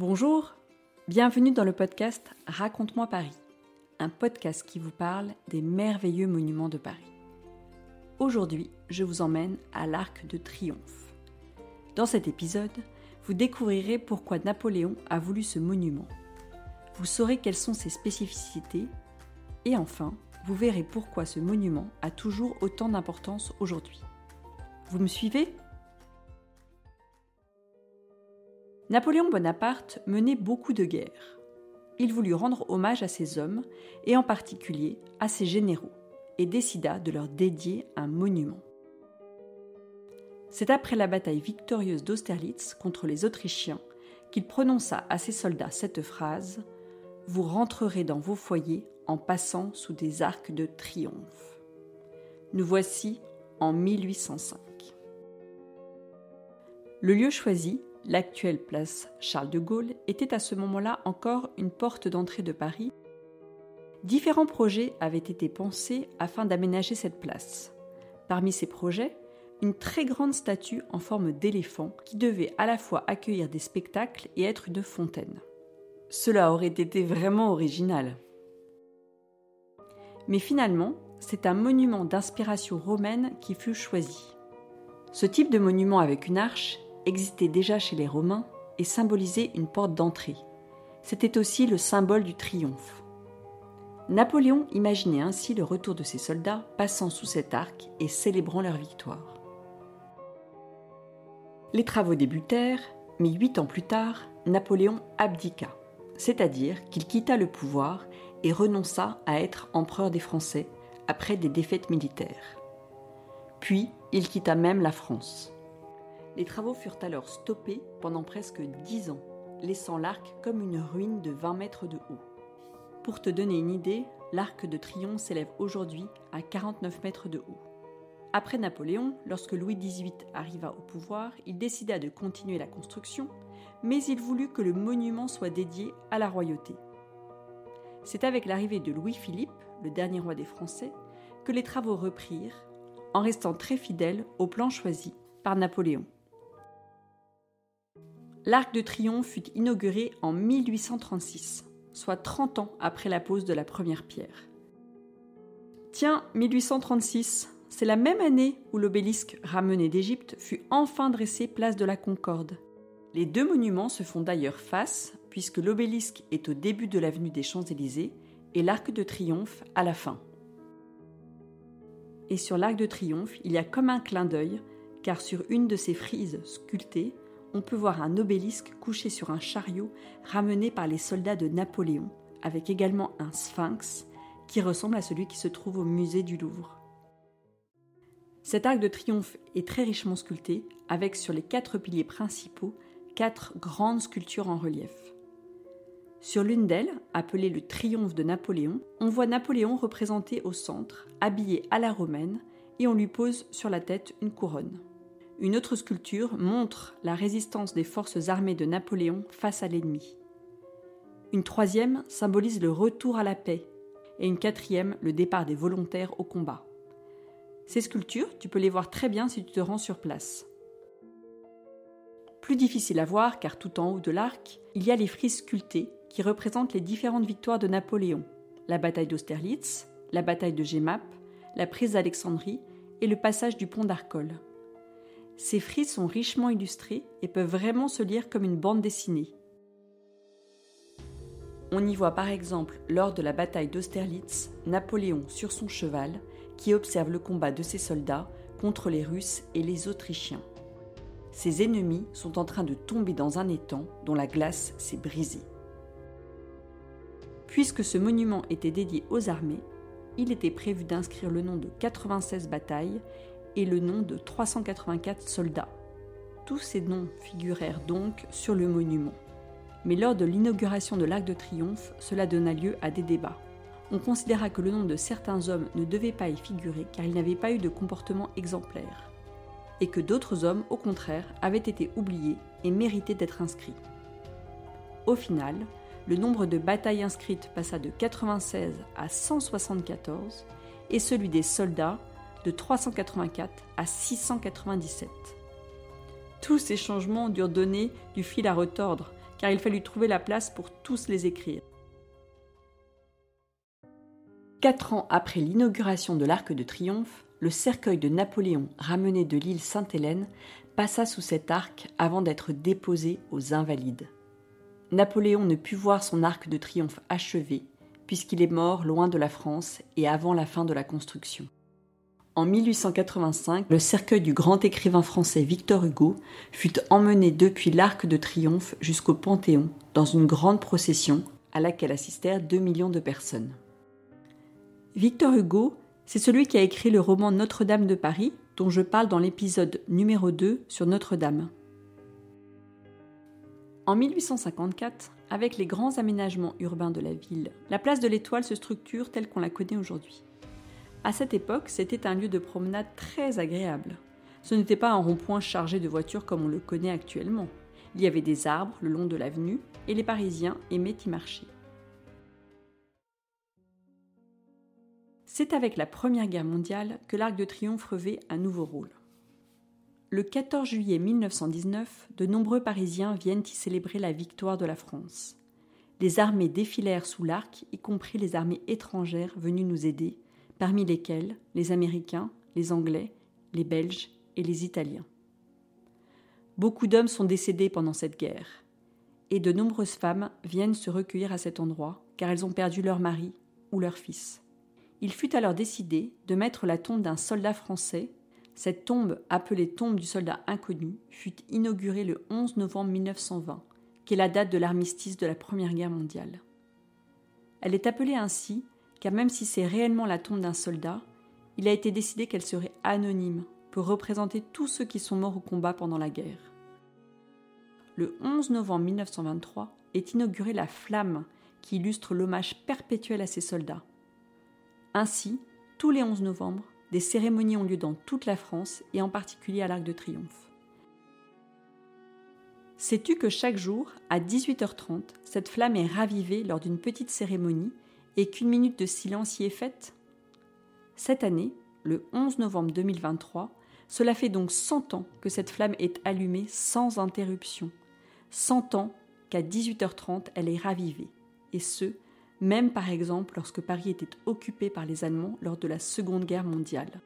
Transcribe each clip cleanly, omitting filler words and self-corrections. Bonjour, bienvenue dans le podcast Raconte-moi Paris, un podcast qui vous parle des merveilleux monuments de Paris. Aujourd'hui, je vous emmène à l'Arc de Triomphe. Dans cet épisode, vous découvrirez pourquoi Napoléon a voulu ce monument. Vous saurez quelles sont ses spécificités et enfin, vous verrez pourquoi ce monument a toujours autant d'importance aujourd'hui. Vous me suivez ? Napoléon Bonaparte menait beaucoup de guerres. Il voulut rendre hommage à ses hommes, et en particulier à ses généraux, et décida de leur dédier un monument. C'est après la bataille victorieuse d'Austerlitz contre les Autrichiens qu'il prononça à ses soldats cette phrase « Vous rentrerez dans vos foyers en passant sous des arcs de triomphe ». Nous voici en 1805. Le lieu choisi, l'actuelle place Charles de Gaulle, était à ce moment-là encore une porte d'entrée de Paris. Différents projets avaient été pensés afin d'aménager cette place. Parmi ces projets, une très grande statue en forme d'éléphant qui devait à la fois accueillir des spectacles et être une fontaine. Cela aurait été vraiment original. Mais finalement, c'est un monument d'inspiration romaine qui fut choisi. Ce type de monument avec une arche existait déjà chez les Romains et symbolisait une porte d'entrée. C'était aussi le symbole du triomphe. Napoléon imaginait ainsi le retour de ses soldats passant sous cet arc et célébrant leur victoire. Les travaux débutèrent, mais 8 ans plus tard, Napoléon abdiqua, c'est-à-dire qu'il quitta le pouvoir et renonça à être empereur des Français après des défaites militaires. Puis, il quitta même la France. Les travaux furent alors stoppés pendant presque 10 ans, laissant l'arc comme une ruine de 20 mètres de haut. Pour te donner une idée, l'Arc de Triomphe s'élève aujourd'hui à 49 mètres de haut. Après Napoléon, lorsque Louis XVIII arriva au pouvoir, il décida de continuer la construction, mais il voulut que le monument soit dédié à la royauté. C'est avec l'arrivée de Louis-Philippe, le dernier roi des Français, que les travaux reprirent, en restant très fidèles au plan choisi par Napoléon. L'Arc de Triomphe fut inauguré en 1836, soit 30 ans après la pose de la première pierre. Tiens, 1836, c'est la même année où l'obélisque ramené d'Égypte fut enfin dressé place de la Concorde. Les deux monuments se font d'ailleurs face, puisque l'obélisque est au début de l'avenue des Champs-Élysées et l'Arc de Triomphe à la fin. Et sur l'Arc de Triomphe, il y a comme un clin d'œil, car sur une de ses frises sculptées, on peut voir un obélisque couché sur un chariot ramené par les soldats de Napoléon, avec également un sphinx qui ressemble à celui qui se trouve au musée du Louvre. Cet arc de triomphe est très richement sculpté, avec sur les 4 piliers principaux, 4 grandes sculptures en relief. Sur l'une d'elles, appelée le triomphe de Napoléon, on voit Napoléon représenté au centre, habillé à la romaine, et on lui pose sur la tête une couronne. Une autre sculpture montre la résistance des forces armées de Napoléon face à l'ennemi. Une troisième symbolise le retour à la paix et une quatrième le départ des volontaires au combat. Ces sculptures, tu peux les voir très bien si tu te rends sur place. Plus difficile à voir car tout en haut de l'arc, il y a les frises sculptées qui représentent les différentes victoires de Napoléon, la bataille d'Austerlitz, la bataille de Jemappes, la prise d'Alexandrie et le passage du pont d'Arcole. Ces frises sont richement illustrées et peuvent vraiment se lire comme une bande dessinée. On y voit par exemple, lors de la bataille d'Austerlitz, Napoléon sur son cheval qui observe le combat de ses soldats contre les Russes et les Autrichiens. Ses ennemis sont en train de tomber dans un étang dont la glace s'est brisée. Puisque ce monument était dédié aux armées, il était prévu d'inscrire le nom de 96 batailles et le nom de 384 soldats. Tous ces noms figurèrent donc sur le monument. Mais lors de l'inauguration de l'Arc de Triomphe, cela donna lieu à des débats. On considéra que le nom de certains hommes ne devait pas y figurer car ils n'avaient pas eu de comportement exemplaire, et que d'autres hommes, au contraire, avaient été oubliés et méritaient d'être inscrits. Au final, le nombre de batailles inscrites passa de 96 à 174, et celui des soldats de 384 à 697. Tous ces changements durent donner du fil à retordre, car il fallut trouver la place pour tous les écrire. 4 ans après l'inauguration de l'Arc de Triomphe, le cercueil de Napoléon, ramené de l'île Sainte-Hélène, passa sous cet arc avant d'être déposé aux Invalides. Napoléon ne put voir son arc de triomphe achevé, puisqu'il est mort loin de la France et avant la fin de la construction. En 1885, le cercueil du grand écrivain français Victor Hugo fut emmené depuis l'Arc de Triomphe jusqu'au Panthéon dans une grande procession à laquelle assistèrent 2 millions de personnes. Victor Hugo, c'est celui qui a écrit le roman Notre-Dame de Paris, dont je parle dans l'épisode numéro 2 sur Notre-Dame. En 1854, avec les grands aménagements urbains de la ville, la place de l'Étoile se structure telle qu'on la connaît aujourd'hui. À cette époque, c'était un lieu de promenade très agréable. Ce n'était pas un rond-point chargé de voitures comme on le connaît actuellement. Il y avait des arbres le long de l'avenue et les Parisiens aimaient y marcher. C'est avec la Première Guerre mondiale que l'Arc de Triomphe revêt un nouveau rôle. Le 14 juillet 1919, de nombreux Parisiens viennent y célébrer la victoire de la France. Les armées défilèrent sous l'arc, y compris les armées étrangères venues nous aider, parmi lesquels les Américains, les Anglais, les Belges et les Italiens. Beaucoup d'hommes sont décédés pendant cette guerre, et de nombreuses femmes viennent se recueillir à cet endroit car elles ont perdu leur mari ou leur fils. Il fut alors décidé de mettre la tombe d'un soldat français. Cette tombe, appelée tombe du soldat inconnu, fut inaugurée le 11 novembre 1920, qui est la date de l'armistice de la Première Guerre mondiale. Elle est appelée ainsi car même si c'est réellement la tombe d'un soldat, il a été décidé qu'elle serait anonyme pour représenter tous ceux qui sont morts au combat pendant la guerre. Le 11 novembre 1923 est inaugurée la flamme qui illustre l'hommage perpétuel à ces soldats. Ainsi, tous les 11 novembre, des cérémonies ont lieu dans toute la France et en particulier à l'Arc de Triomphe. Sais-tu que chaque jour, à 18h30, cette flamme est ravivée lors d'une petite cérémonie et qu'une minute de silence y est faite? Cette année, le 11 novembre 2023, cela fait donc 100 ans que cette flamme est allumée sans interruption. 100 ans qu'à 18h30, elle est ravivée. Et ce, même par exemple lorsque Paris était occupé par les Allemands lors de la Seconde Guerre mondiale.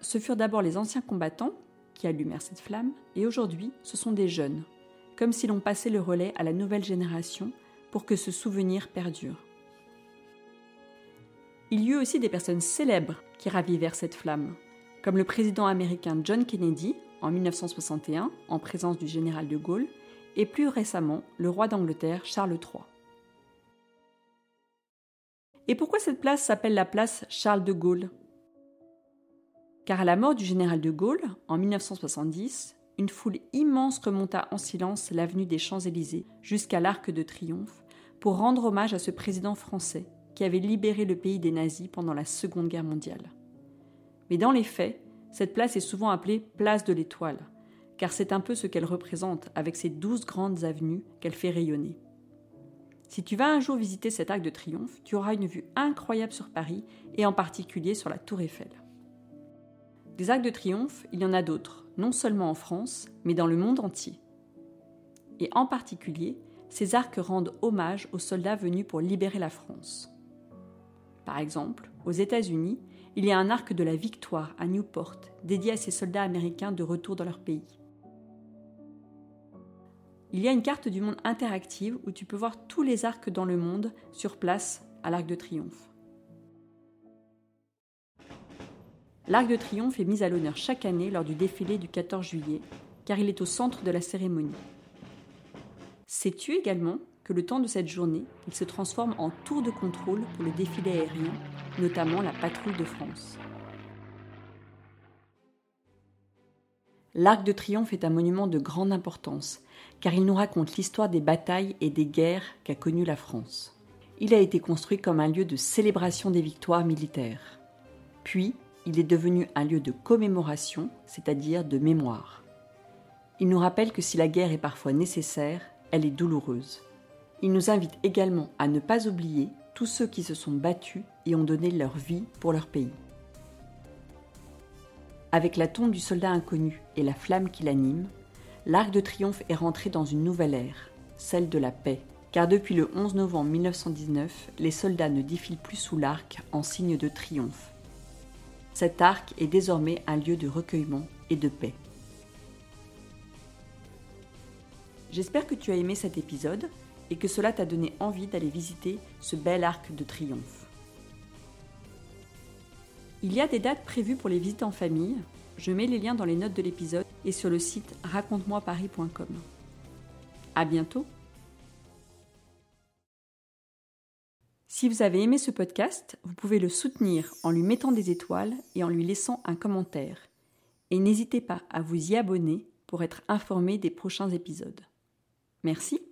Ce furent d'abord les anciens combattants qui allumèrent cette flamme, et aujourd'hui, ce sont des jeunes, comme si l'on passait le relais à la nouvelle génération pour que ce souvenir perdure. Il y eut aussi des personnes célèbres qui ravivèrent cette flamme, comme le président américain John Kennedy en 1961 en présence du général de Gaulle et plus récemment le roi d'Angleterre Charles III. Et pourquoi cette place s'appelle la place Charles de Gaulle? Car à la mort du général de Gaulle en 1970, une foule immense remonta en silence l'avenue des Champs-Élysées jusqu'à l'Arc de Triomphe pour rendre hommage à ce président français qui avait libéré le pays des nazis pendant la Seconde Guerre mondiale. Mais dans les faits, cette place est souvent appelée « place de l'Étoile », car c'est un peu ce qu'elle représente avec ses 12 grandes avenues qu'elle fait rayonner. Si tu vas un jour visiter cet Arc de Triomphe, tu auras une vue incroyable sur Paris et en particulier sur la Tour Eiffel. Des Arcs de Triomphe, il y en a d'autres, non seulement en France, mais dans le monde entier. Et en particulier, ces arcs rendent hommage aux soldats venus pour libérer la France. Par exemple, aux États-Unis, il y a un arc de la victoire à Newport, dédié à ces soldats américains de retour dans leur pays. Il y a une carte du monde interactive où tu peux voir tous les arcs dans le monde sur place à l'Arc de Triomphe. L'Arc de Triomphe est mis à l'honneur chaque année lors du défilé du 14 juillet, car il est au centre de la cérémonie. Sais-tu également que le temps de cette journée, il se transforme en tour de contrôle pour le défilé aérien, notamment la patrouille de France. L'Arc de Triomphe est un monument de grande importance, car il nous raconte l'histoire des batailles et des guerres qu'a connues la France. Il a été construit comme un lieu de célébration des victoires militaires. Puis, il est devenu un lieu de commémoration, c'est-à-dire de mémoire. Il nous rappelle que si la guerre est parfois nécessaire, elle est douloureuse. Il nous invite également à ne pas oublier tous ceux qui se sont battus et ont donné leur vie pour leur pays. Avec la tombe du soldat inconnu et la flamme qui l'anime, l'Arc de Triomphe est rentré dans une nouvelle ère, celle de la paix. Car depuis le 11 novembre 1919, les soldats ne défilent plus sous l'arc en signe de triomphe. Cet arc est désormais un lieu de recueillement et de paix. J'espère que tu as aimé cet épisode et que cela t'a donné envie d'aller visiter ce bel arc de triomphe. Il y a des dates prévues pour les visites en famille. Je mets les liens dans les notes de l'épisode et sur le site raconte-moi-paris.com. À bientôt. Si vous avez aimé ce podcast, vous pouvez le soutenir en lui mettant des étoiles et en lui laissant un commentaire. Et n'hésitez pas à vous y abonner pour être informé des prochains épisodes. Merci.